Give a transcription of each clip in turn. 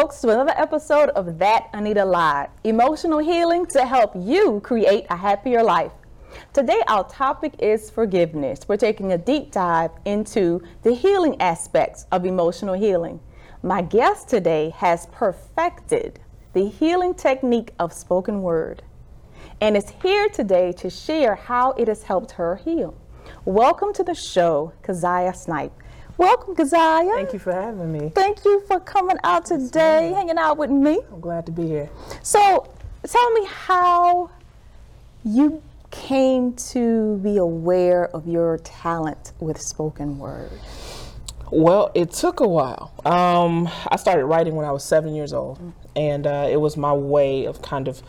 folks, to another episode of That Anita Live, emotional healing to help you create a happier life. Today, our topic is forgiveness. We're taking a deep dive into the healing aspects of emotional healing. My guest today has perfected the healing technique of spoken word and is here today to share how it has helped her heal. Welcome to the show, Keziah Snipe. Welcome, Keziah. Thank you for having me. Thank you for coming out today, hanging out with me. I'm glad to be here. So tell me how you came to be aware of your talent with spoken word. Well, it took a while. I started writing when I was 7 years old, and it was my way of kind of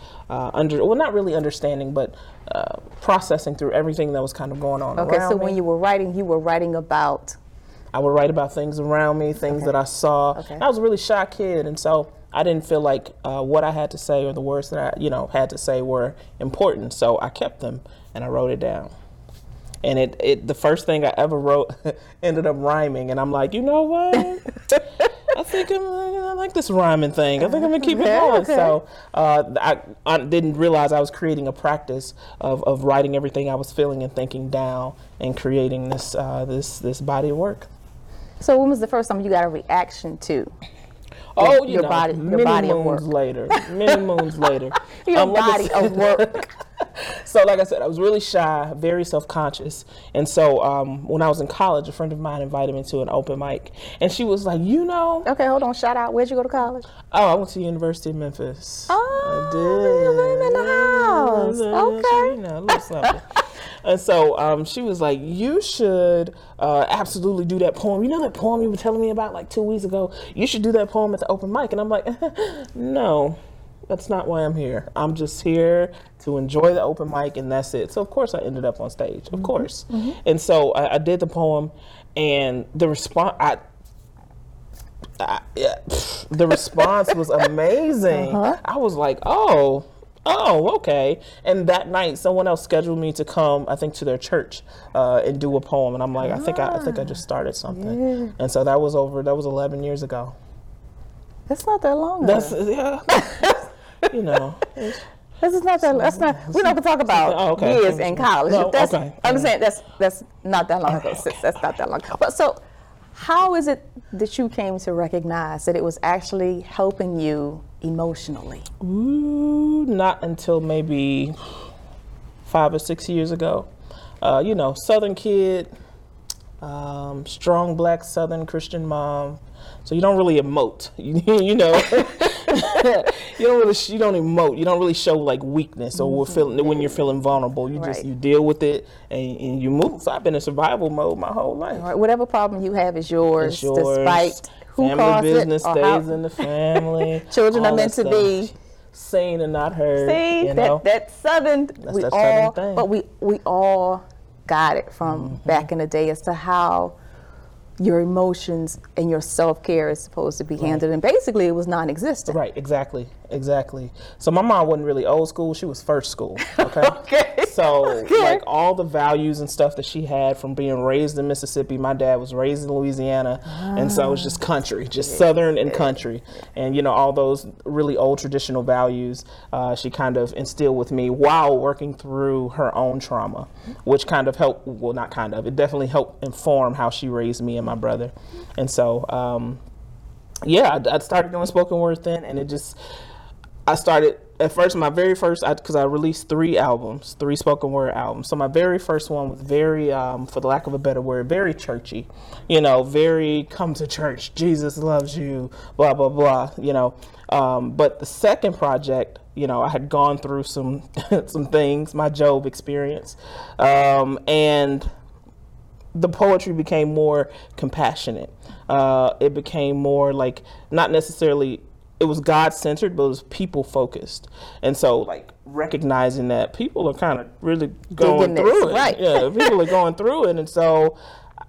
processing through everything that was kind of going on around me. Okay, so when you were writing about... I would write about things around me, things that I saw. I was a really shy kid, and so I didn't feel like what I had to say or the words that I had to say were important. So I kept them, and I wrote it down. And it the first thing I ever wrote ended up rhyming, and I'm like, you know what? I think I like this rhyming thing. I think I'm going to keep it going. Okay. So I didn't realize I was creating a practice of writing everything I was feeling and thinking down and creating this this body of work. So when was the first time you got a reaction to many moons later. Your body of work. So like I said, I was really shy, very self-conscious. And so when I was in college, a friend of mine invited me to an open mic. And she was like, Okay, hold on. Shout out. Where'd you go to college? Oh, I went to University of Memphis. Oh, I did. In the house. Okay. A little something. And so she was like, you should absolutely do that poem. You know that poem you were telling me about like 2 weeks ago? You should do that poem at the open mic. And I'm like, no, that's not why I'm here. I'm just here to enjoy the open mic, and that's it. So, of course, I ended up on stage, of course. Mm-hmm. And so I did the poem, and the response... the response was amazing. Uh-huh. I was like, oh, okay. And that night, someone else scheduled me to come, I think, to their church and do a poem. And I'm like, I think I just started something. Yeah. And so that was 11 years ago. That's not that long ago. This is not that. We don't talk about years in college. No, understand? That's not that long ago. Sis. That's not that long. But so, how is it that you came to recognize that it was actually helping you emotionally? Ooh, not until maybe 5 or 6 years ago. Southern kid, strong Black Southern Christian mom. So you don't really emote. You don't really show like weakness or when you're feeling vulnerable. You just you deal with it and you move. So I've been in survival mode my whole life. Right. Whatever problem you have is yours, despite who caused it. Family business stays in the family. Children are meant to be seen and not heard. See, that Southern. That's Southern thing. But we all got it from back in the day as to how your emotions and your self-care is supposed to be handled, and basically it was non-existent. Right, exactly. So my mom wasn't really old school, she was first school, okay? Like all the values and stuff that she had from being raised in Mississippi, my dad was raised in Louisiana, and so it was just country, just Southern and country. And all those really old traditional values, she kind of instilled with me while working through her own trauma, which kind of helped, well not kind of, it definitely helped inform how she raised me and my brother. And so I started doing spoken word then, and because I released three spoken word albums. So my very first one was very, for the lack of a better word, very churchy, very come to church, Jesus loves you, blah, blah, blah, But the second project, I had gone through some things, my Job experience, and the poetry became more compassionate. It became more like, not necessarily, it was God-centered, but it was people-focused. And so, like, recognizing that people are kind of really going through it. Right. Yeah, people are going through it. And so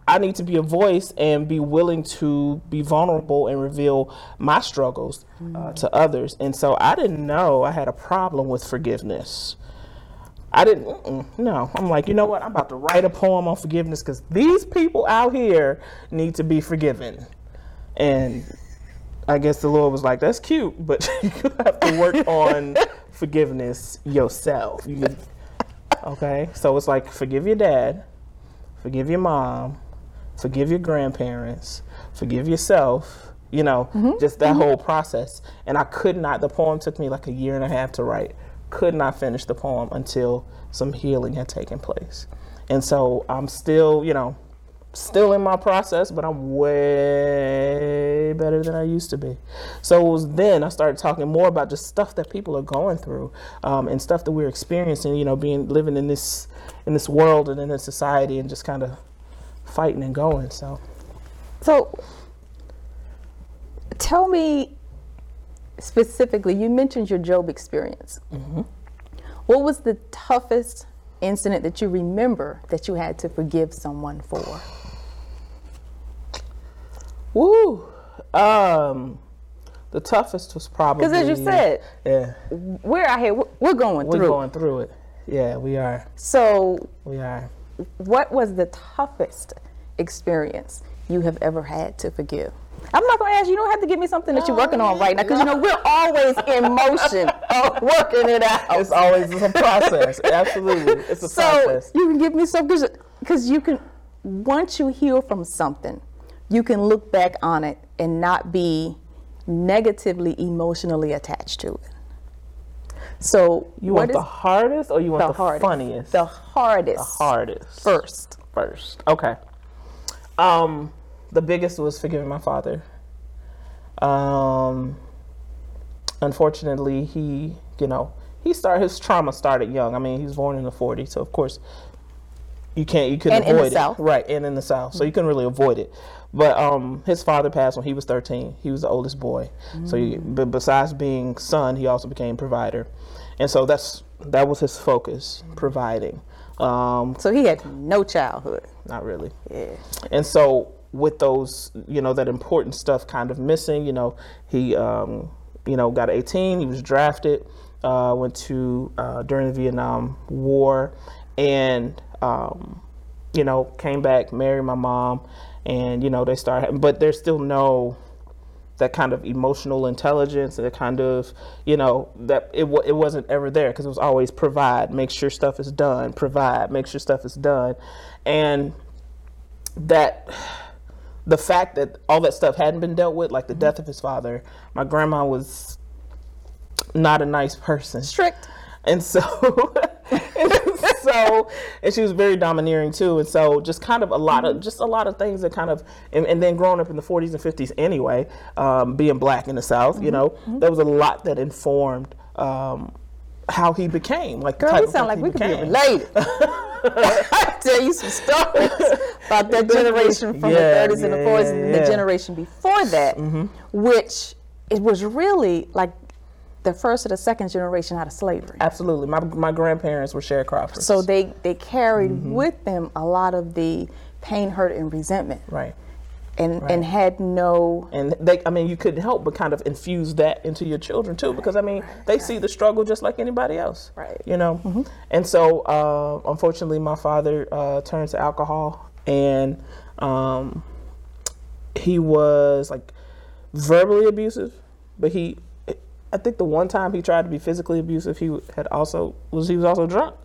I need to be a voice and be willing to be vulnerable and reveal my struggles to others. And so I didn't know I had a problem with forgiveness. I'm like, you know what? I'm about to write a poem on forgiveness because these people out here need to be forgiven. And I guess the Lord was like, that's cute, but you have to work on forgiveness yourself. Okay, so it's like, forgive your dad, forgive your mom, forgive your grandparents, forgive yourself, you know, just that whole process. And I could not, the poem took me like a year and a half to write, could not finish the poem until some healing had taken place. And so I'm still, you know, still in my process, but I'm way better than I used to be. So it was then I started talking more about just stuff that people are going through, and stuff that we're experiencing, you know, being living in this world and in this society and just kind of fighting and going. So tell me specifically, you mentioned your Job experience. Mm-hmm. What was the toughest incident that you remember that you had to forgive someone for? Woo. The toughest was probably, because as you said, yeah, we're out here, we're going through it. Yeah, we are. So we are. What was the toughest experience you have ever had to forgive? I'm not going to ask you. You don't have to give me something that you're working on right now, because, you know, we're always in motion of working it out. It's always a process. Absolutely. It's a process. So you can give me something, because you can, once you heal from something, you can look back on it and not be negatively emotionally attached to it. So you want the hardest, or you want the funniest? The hardest. The hardest. First. Okay. The biggest was forgiving my father. Unfortunately, he, you know, his trauma started young. I mean, he was born in the 40s, so of course you couldn't avoid it. In the South, so you couldn't really avoid it. But his father passed when he was 13. He was the oldest boy. Mm. So besides being son, he also became provider, and so that was his focus, providing. So he had no childhood. Not really. Yeah. And so, with those, you know, that important stuff kind of missing, you know, he, you know, got 18, he was drafted, went to, during the Vietnam War, and, you know, came back, married my mom, and, you know, they started, but there's still no, that kind of emotional intelligence, and the kind of, you know, that it wasn't ever there, because it was always provide, make sure stuff is done, provide, make sure stuff is done, and that... The fact that all that stuff hadn't been dealt with, like the death of his father, my grandma was not a nice person. Strict. And so, and she was very domineering too. And so just kind of a lot of things that kind of, and then growing up in the 40s and 50s anyway, being black in the South, you know, there was a lot that informed how he became. Like, girl, you sound like we could be related. I tell you some stories about that generation from the 30s and the 40s and the generation before that, which it was really like the first or the second generation out of slavery. Absolutely. My grandparents were sharecroppers. So they carried with them a lot of the pain, hurt, and resentment. Right. And had no... And they, I mean, you couldn't help but kind of infuse that into your children too, because I mean, they see the struggle just like anybody else, right? You know? Mm-hmm. And so, unfortunately, my father turned to alcohol, and he was like verbally abusive, but I think the one time he tried to be physically abusive, he was also drunk.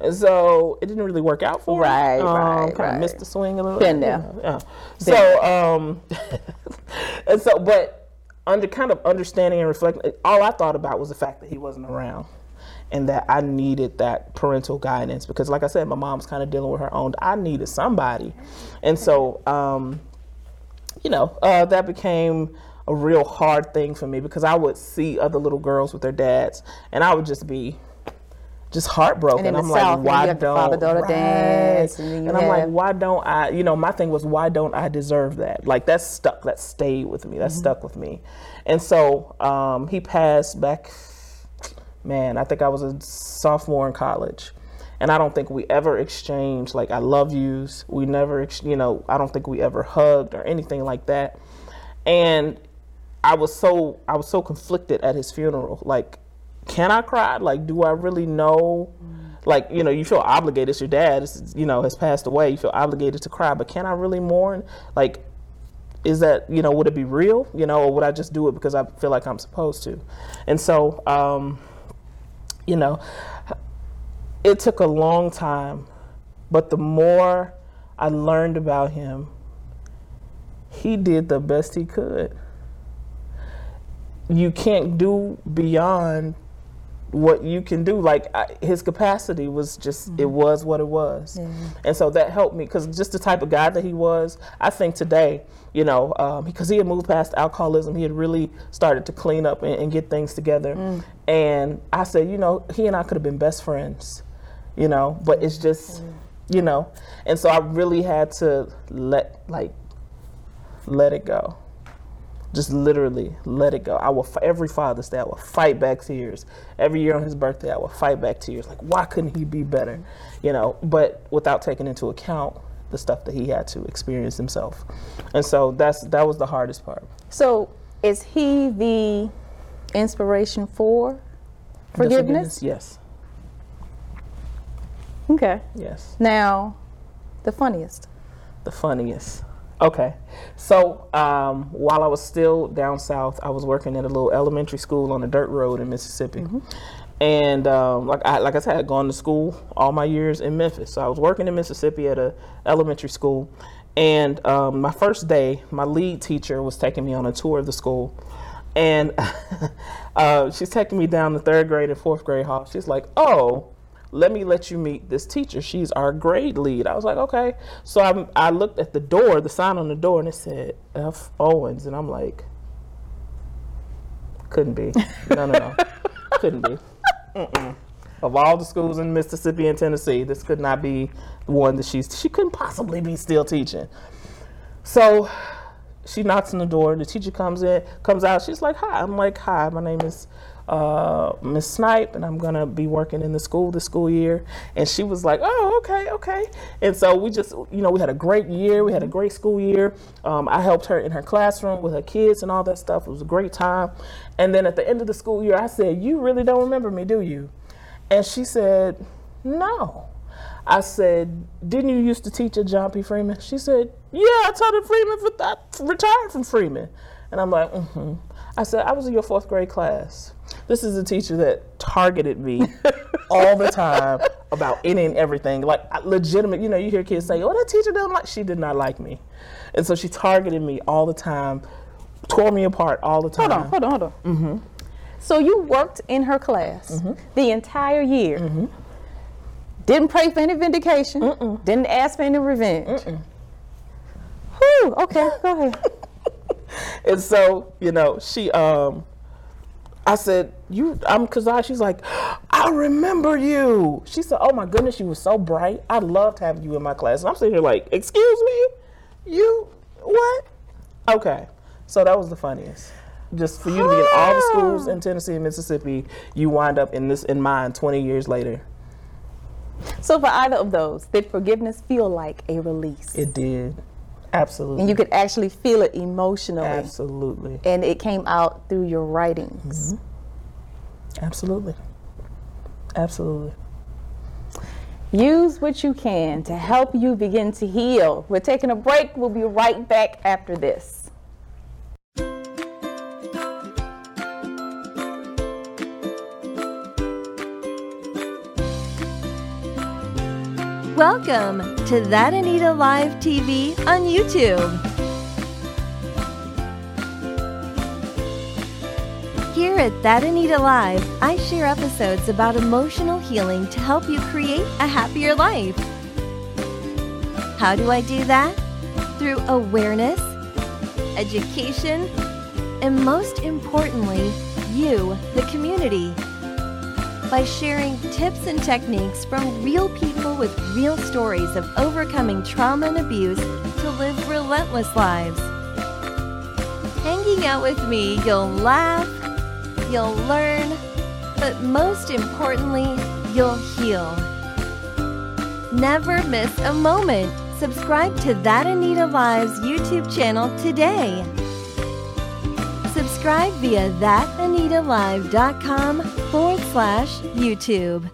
And so it didn't really work out for him. Kind of missed the swing a little bit. And so, but under kind of understanding and reflecting, all I thought about was the fact that he wasn't around, and that I needed that parental guidance, because like I said, my mom's kind of dealing with her own. I needed somebody. And so, you know, that became a real hard thing for me, because I would see other little girls with their dads, and I would just be heartbroken. And I'm like, why don't dance? And I'm like, why don't I, you know, my thing was, why don't I deserve that? Like, that's stuck, that stayed with me, that stuck with me. And so he passed back, man, I think I was a sophomore in college. And I don't think we ever exchanged, like, I love yous. We never, you know, I don't think we ever hugged or anything like that. And I was so conflicted at his funeral. Like, can I cry? Like, do I really know? Like, you know, you feel obligated. It's your dad, you know, has passed away. You feel obligated to cry, but can I really mourn? Like, is that, you know, would it be real, you know, or would I just do it because I feel like I'm supposed to? And so, you know, it took a long time, but the more I learned about him, he did the best he could. You can't do beyond what you can do. Like, his capacity was just, mm-hmm. it was what it was. Yeah. And so that helped me, because just the type of guy that he was, I think today, you know, because he had moved past alcoholism, he had really started to clean up and get things together. Mm. And I said, you know, he and I could have been best friends, you know, but it's just, you know, and so I really had to let it go. Just literally let it go. I will, every Father's Day, I will fight back tears. Every year on his birthday, I will fight back tears. Like, why couldn't he be better? You know, but without taking into account the stuff that he had to experience himself. And so that was the hardest part. So is he the inspiration for forgiveness? Yes. Okay. Yes. Now, the funniest. Okay, so while I was still down south, I was working at a little elementary school on a dirt road in Mississippi. Mm-hmm. And like I said, I had gone to school all my years in Memphis. So I was working in Mississippi at a elementary school. And my first day, my lead teacher was taking me on a tour of the school. And she's taking me down the third grade and fourth grade hall. She's like, oh, let me let you meet this teacher. She's our grade lead. I was like, okay. So I looked at the door, the sign on the door, and it said F. Owens. And I'm like, couldn't be. No. Couldn't be. Mm-mm. Of all the schools in Mississippi and Tennessee, this could not be the one that she couldn't possibly be still teaching. So she knocks on the door. The teacher comes out. She's like, hi. I'm like, hi, my name is Miss Snipe, and I'm gonna be working in the school this school year. And she was like, oh, okay. And so we just, you know, we had a great year. We had a great school year. I helped her in her classroom with her kids and all that stuff. It was a great time. And then at the end of the school year, I said, you really don't remember me, do you? And she said, no. I said, didn't you used to teach at John P. Freeman? She said, yeah, I taught at Freeman, I retired from Freeman. And I'm like, mm-hmm. I said, I was in your fourth grade class. This is a teacher that targeted me all the time about any and everything. Like, legitimate, you know, you hear kids say, oh, that teacher doesn't like, she did not like me. And so she targeted me all the time, tore me apart all the time. Hold on. Mm-hmm. So you worked in her class mm-hmm. the entire year. Mm-hmm. Didn't pray for any vindication. Mm-mm. Didn't ask for any revenge. Mm-mm. Whew, okay, go ahead. And so, you know, she, I said, I'm Keziah. She's like, I remember you. She said, oh my goodness, you were so bright. I loved having you in my class. And I'm sitting here like, excuse me? You, what? Okay. So that was the funniest. Just for you to be in all the schools in Tennessee and Mississippi, you wind up in mine 20 years later. So for either of those, did forgiveness feel like a release? It did. Absolutely. And you could actually feel it emotionally. Absolutely. And it came out through your writings. Mm-hmm. Absolutely. Use what you can to help you begin to heal. We're taking a break. We'll be right back after this. Welcome to That Anita Live TV on YouTube. Here at That Anita Live, I share episodes about emotional healing to help you create a happier life. How do I do that? Through awareness, education, and most importantly, you, the community. By sharing tips and techniques from real people with real stories of overcoming trauma and abuse to live relentless lives. Hanging out with me, you'll laugh, you'll learn, but most importantly, you'll heal. Never miss a moment. Subscribe to That Anita Live's YouTube channel today. Subscribe via thatanitalive.com/YouTube.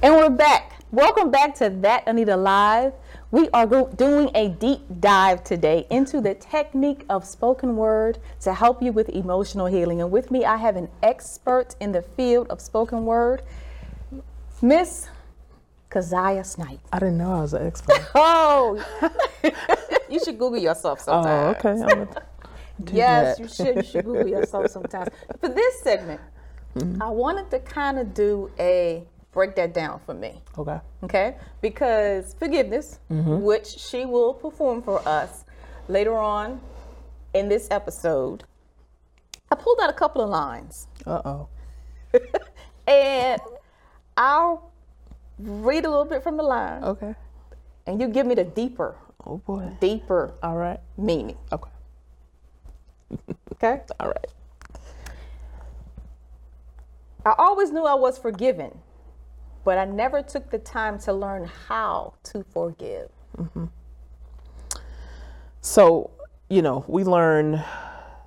And we're back. Welcome back to That Anita Live. We are doing a deep dive today into the technique of spoken word to help you with emotional healing. And with me, I have an expert in the field of spoken word, Miss Keziah Snipe. I didn't know I was an expert. Oh, you should Google yourself sometimes. Oh, okay. I'm gonna do yes, that. You should Google yourself sometimes. For this segment, I wanted to kind of do a break that down for me. Okay. Okay. Because forgiveness, which she will perform for us later on in this episode, I pulled out a couple of lines. Uh-oh. And I'll read a little bit from the line. Okay. And you give me the deeper. Oh boy. Deeper. All right. Meaning. Okay. Okay. All right. I always knew I was forgiven, but I never took the time to learn how to forgive. Mm-hmm. So, you know, we learn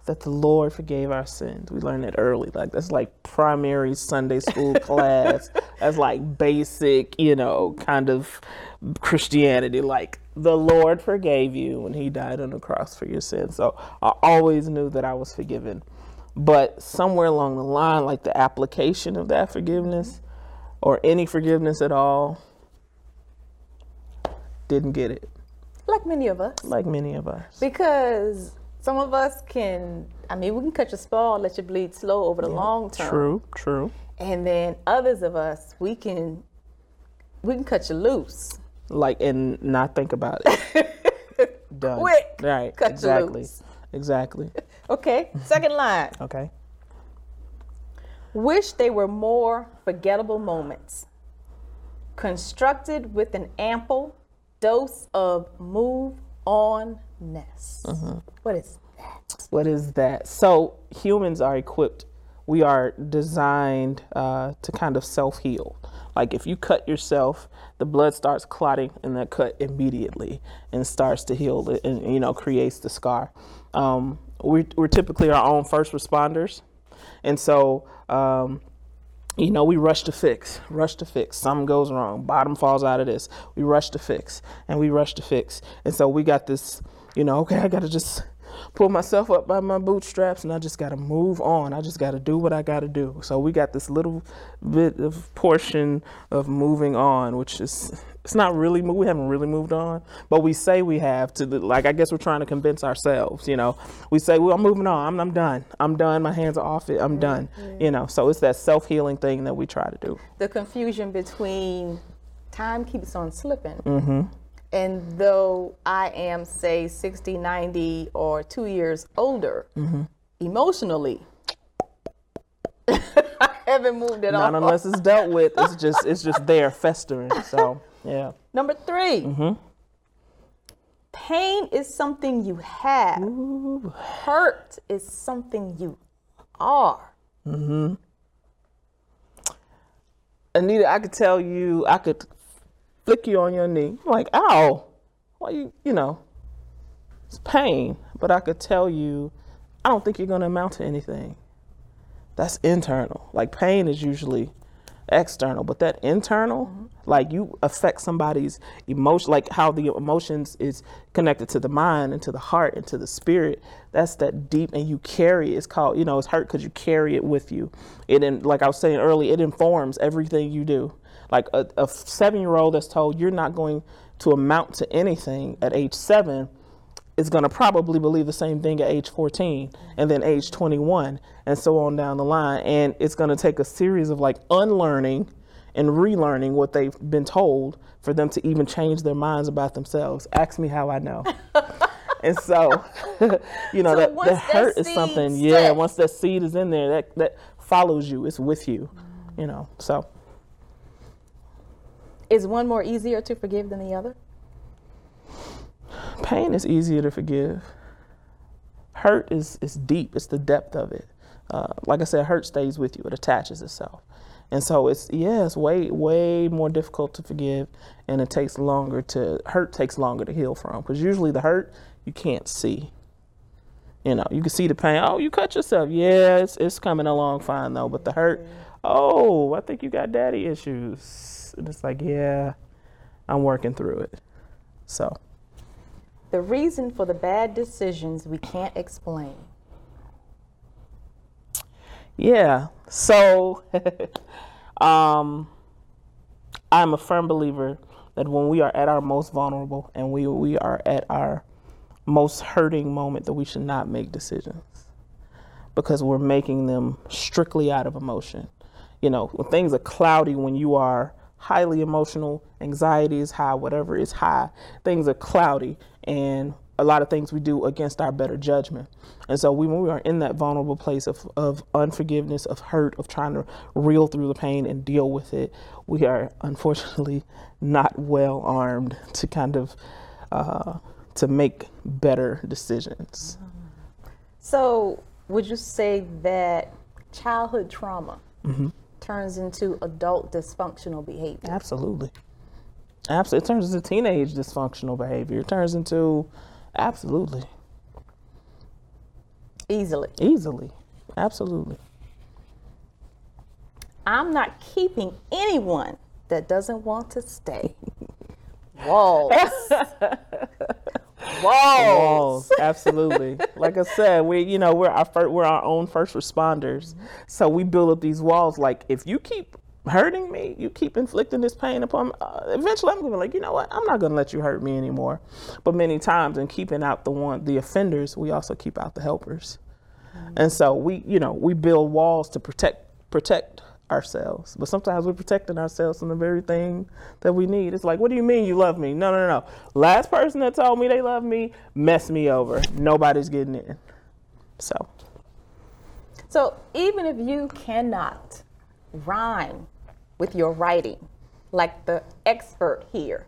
that the Lord forgave our sins. We learn that early. Like, that's like primary Sunday school class. That's like basic, you know, kind of Christianity. Like, the Lord forgave you when he died on the cross for your sins. So I always knew that I was forgiven. But somewhere along the line, like the application of that forgiveness, or any forgiveness at all, didn't get it. Like many of us. Because some of us we can cut your spall, let you bleed slow over the long term. True. And then others of us, we can cut you loose. Like, and not think about it. Done. Quick, right. Cut you loose. Exactly. Okay, second line. Okay. Wish they were more forgettable moments, constructed with an ample dose of move-on-ness. Mm-hmm. What is that? So humans are equipped. We are designed to kind of self-heal. Like if you cut yourself, the blood starts clotting in that cut immediately and starts to heal it and, you know, creates the scar. We're typically our own first responders. And so, you know, we rush to fix. Something goes wrong. Bottom falls out of this. We rush to fix. And so we got this, you know, okay, I got to just pull myself up by my bootstraps and I just got to move on. I just got to do what I got to do. So we got this little bit of portion of moving on, which is, it's not really, we haven't really moved on, but we say we have to, like, I guess we're trying to convince ourselves, you know, we say, well, I'm moving on. I'm done. My hands are off it. I'm done. Mm-hmm. You know, so it's that self-healing thing that we try to do. The confusion between time keeps on slipping. Mm-hmm. And though I am, say, 60, 90, or 2 years older, emotionally, I haven't moved at all. Not unless it's dealt with. It's just there festering. So, yeah. Number 3. Mm-hmm. Pain is something you have. Ooh. Hurt is something you are. Mm-hmm. Anita, I could tell you, I could flick you on your knee, like, ow, why you know, it's pain, but I could tell you, I don't think you're gonna amount to anything. That's internal. Like pain is usually external, but that internal, like you affect somebody's emotion, like how the emotions is connected to the mind and to the heart and to the spirit. That's that deep, and you carry it. It's called, you know, it's hurt because you carry it with you. And like I was saying earlier, it informs everything you do. Like a 7-year-old that's told you're not going to amount to anything at age 7 is going to probably believe the same thing at age 14 and then age 21 and so on down the line. And it's going to take a series of like unlearning and relearning what they've been told for them to even change their minds about themselves. Ask me how I know. And so, you know, so that hurt is something. Yeah. Once that seed is in there, that follows you. It's with you, you know, so. Is one more easier to forgive than the other? Pain is easier to forgive. Hurt is deep. It's the depth of it. Like I said, hurt stays with you. It attaches itself. And so it's way, way more difficult to forgive, and hurt takes longer to heal from. Because usually the hurt, you can't see. You know, you can see the pain. Oh, you cut yourself. Yeah, it's coming along fine, though. But the hurt, oh, I think you got daddy issues. And it's like, yeah, I'm working through it. So the reason for the bad decisions we can't explain. Yeah. So I'm a firm believer that when we are at our most vulnerable and we are at our most hurting moment, that we should not make decisions because we're making them strictly out of emotion. You know, when things are cloudy, when you are highly emotional, anxiety is high, whatever is high, things are cloudy, and a lot of things we do against our better judgment. And so when we are in that vulnerable place of unforgiveness, of hurt, of trying to reel through the pain and deal with it, we are unfortunately not well armed to kind of to make better decisions. So would you say that childhood trauma turns into adult dysfunctional behavior? Absolutely. Absolutely. It turns into teenage dysfunctional behavior. It turns into, absolutely. Easily. Easily. Absolutely. I'm not keeping anyone that doesn't want to stay. Walls. Walls. Absolutely. Like I said, we're our own first responders. Mm-hmm. So we build up these walls. Like, if you keep hurting me, you keep inflicting this pain upon me, eventually I'm gonna be like, you know what, I'm not gonna let you hurt me anymore. But many times in keeping out the offenders, we also keep out the helpers. Mm-hmm. And so we build walls to protect ourselves, but sometimes we're protecting ourselves from the very thing that we need. It's like, what do you mean you love me? No. Last person that told me they love me messed me over. Nobody's getting in. So even if you cannot rhyme with your writing, like the expert here,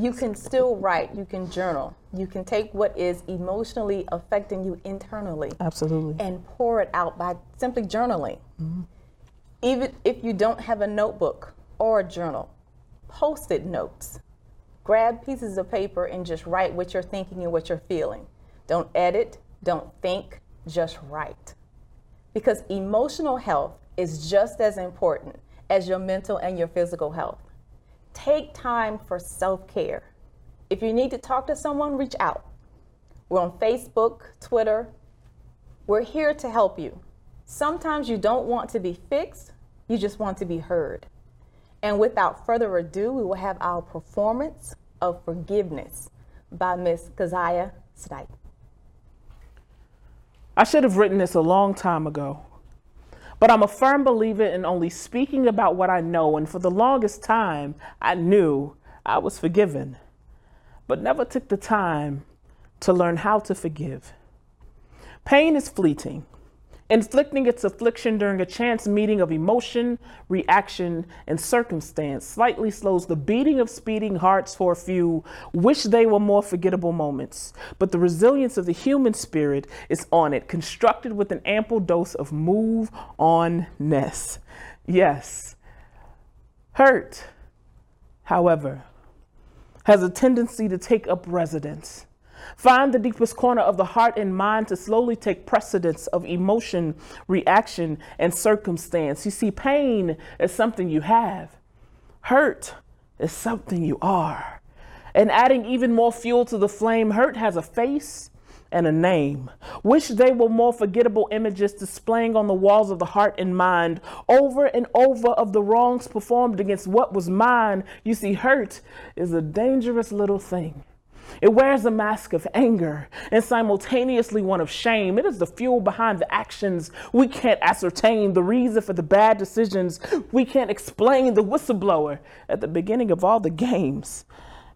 you can still write, you can journal, you can take what is emotionally affecting you internally, absolutely, and pour it out by simply journaling. Mm-hmm. Even if you don't have a notebook or a journal, Post-it notes. Grab pieces of paper and just write what you're thinking and what you're feeling. Don't edit, don't think, just write. Because emotional health is just as important as your mental and your physical health. Take time for self-care. If you need to talk to someone, reach out. We're on Facebook, Twitter. We're here to help you. Sometimes you don't want to be fixed, you just want to be heard. And without further ado, we will have our performance of Forgiveness by Miss Keziah Snipe. I should have written this a long time ago, but I'm a firm believer in only speaking about what I know, and for the longest time, I knew I was forgiven, but never took the time to learn how to forgive. Pain is fleeting. Inflicting its affliction during a chance meeting of emotion, reaction, and circumstance slightly slows the beating of speeding hearts for a few, wish they were more forgettable moments. But the resilience of the human spirit is on it, constructed with an ample dose of move on-ness. Yes, hurt, however, has a tendency to take up residence. Find the deepest corner of the heart and mind to slowly take precedence of emotion, reaction, and circumstance. You see, pain is something you have. Hurt is something you are. And adding even more fuel to the flame, hurt has a face and a name. Wish they were more forgettable images displaying on the walls of the heart and mind, over and over, of the wrongs performed against what was mine. You see, hurt is a dangerous little thing. It wears a mask of anger and simultaneously one of shame. It is the fuel behind the actions we can't ascertain, the reason for the bad decisions we can't explain, the whistleblower at the beginning of all the games.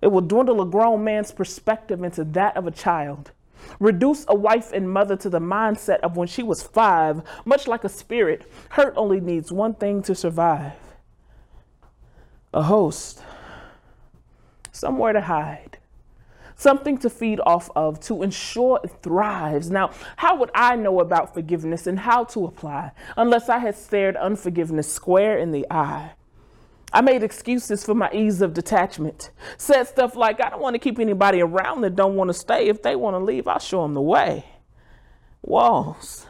It will dwindle a grown man's perspective into that of a child. Reduce a wife and mother to the mindset of when she was 5, much like a spirit. Hurt only needs one thing to survive. A host. Somewhere to hide. Something to feed off of, to ensure it thrives. Now, how would I know about forgiveness and how to apply unless I had stared unforgiveness square in the eye? I made excuses for my ease of detachment. Said stuff like, I don't want to keep anybody around that don't want to stay. If they want to leave, I'll show them the way. Walls.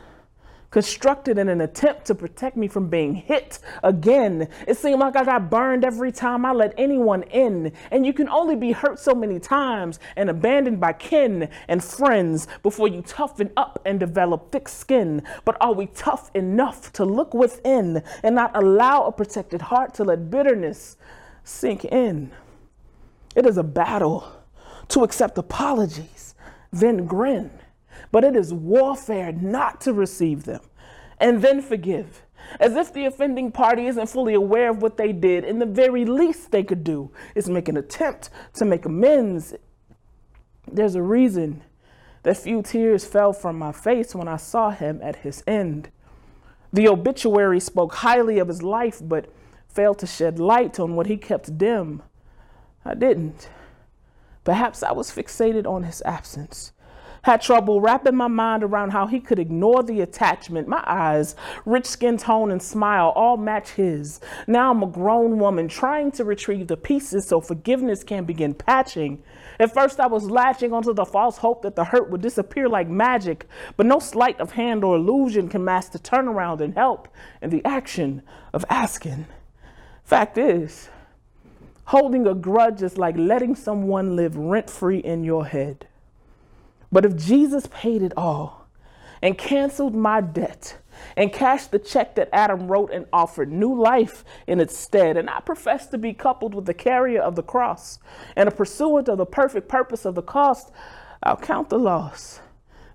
constructed in an attempt to protect me from being hit again. It seemed like I got burned every time I let anyone in, and you can only be hurt so many times and abandoned by kin and friends before you toughen up and develop thick skin. But are we tough enough to look within and not allow a protected heart to let bitterness sink in? It is a battle to accept apologies, then grin. But it is warfare not to receive them and then forgive, as if the offending party isn't fully aware of what they did, and the very least they could do is make an attempt to make amends. There's a reason that few tears fell from my face when I saw him at his end. The obituary spoke highly of his life, but failed to shed light on what he kept dim. I didn't. Perhaps I was fixated on his absence. Had trouble wrapping my mind around how he could ignore the attachment. My eyes, rich skin tone and smile all match his. Now I'm a grown woman trying to retrieve the pieces so forgiveness can begin patching. At first I was latching onto the false hope that the hurt would disappear like magic, but no sleight of hand or illusion can mask the turnaround and help in the action of asking. Fact is, holding a grudge is like letting someone live rent-free in your head. But if Jesus paid it all and canceled my debt and cashed the check that Adam wrote and offered new life in its stead, and I profess to be coupled with the carrier of the cross and a pursuant of the perfect purpose of the cost, I'll count the loss.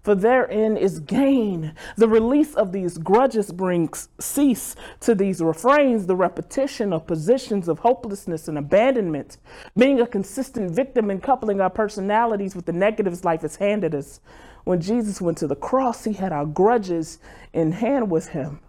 For therein is gain. The release of these grudges brings cease to these refrains, the repetition of positions of hopelessness and abandonment, being a consistent victim and coupling our personalities with the negatives life has handed us. When Jesus went to the cross, he had our grudges in hand with him,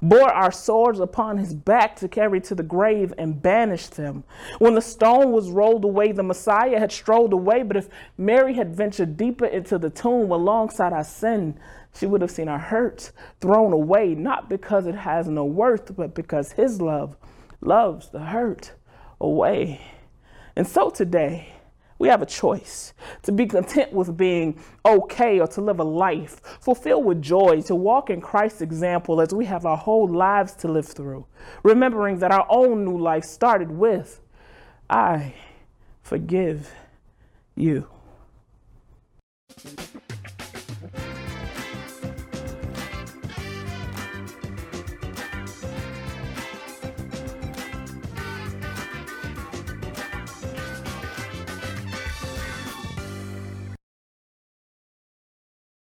bore our swords upon his back to carry to the grave and banished them. When the stone was rolled away, the Messiah had strolled away, but if Mary had ventured deeper into the tomb alongside our sin, she would have seen our hurt thrown away, not because it has no worth, but because his love loves the hurt away. And so today, we have a choice to be content with being okay or to live a life fulfilled with joy, to walk in Christ's example as we have our whole lives to live through, remembering that our own new life started with, I forgive you.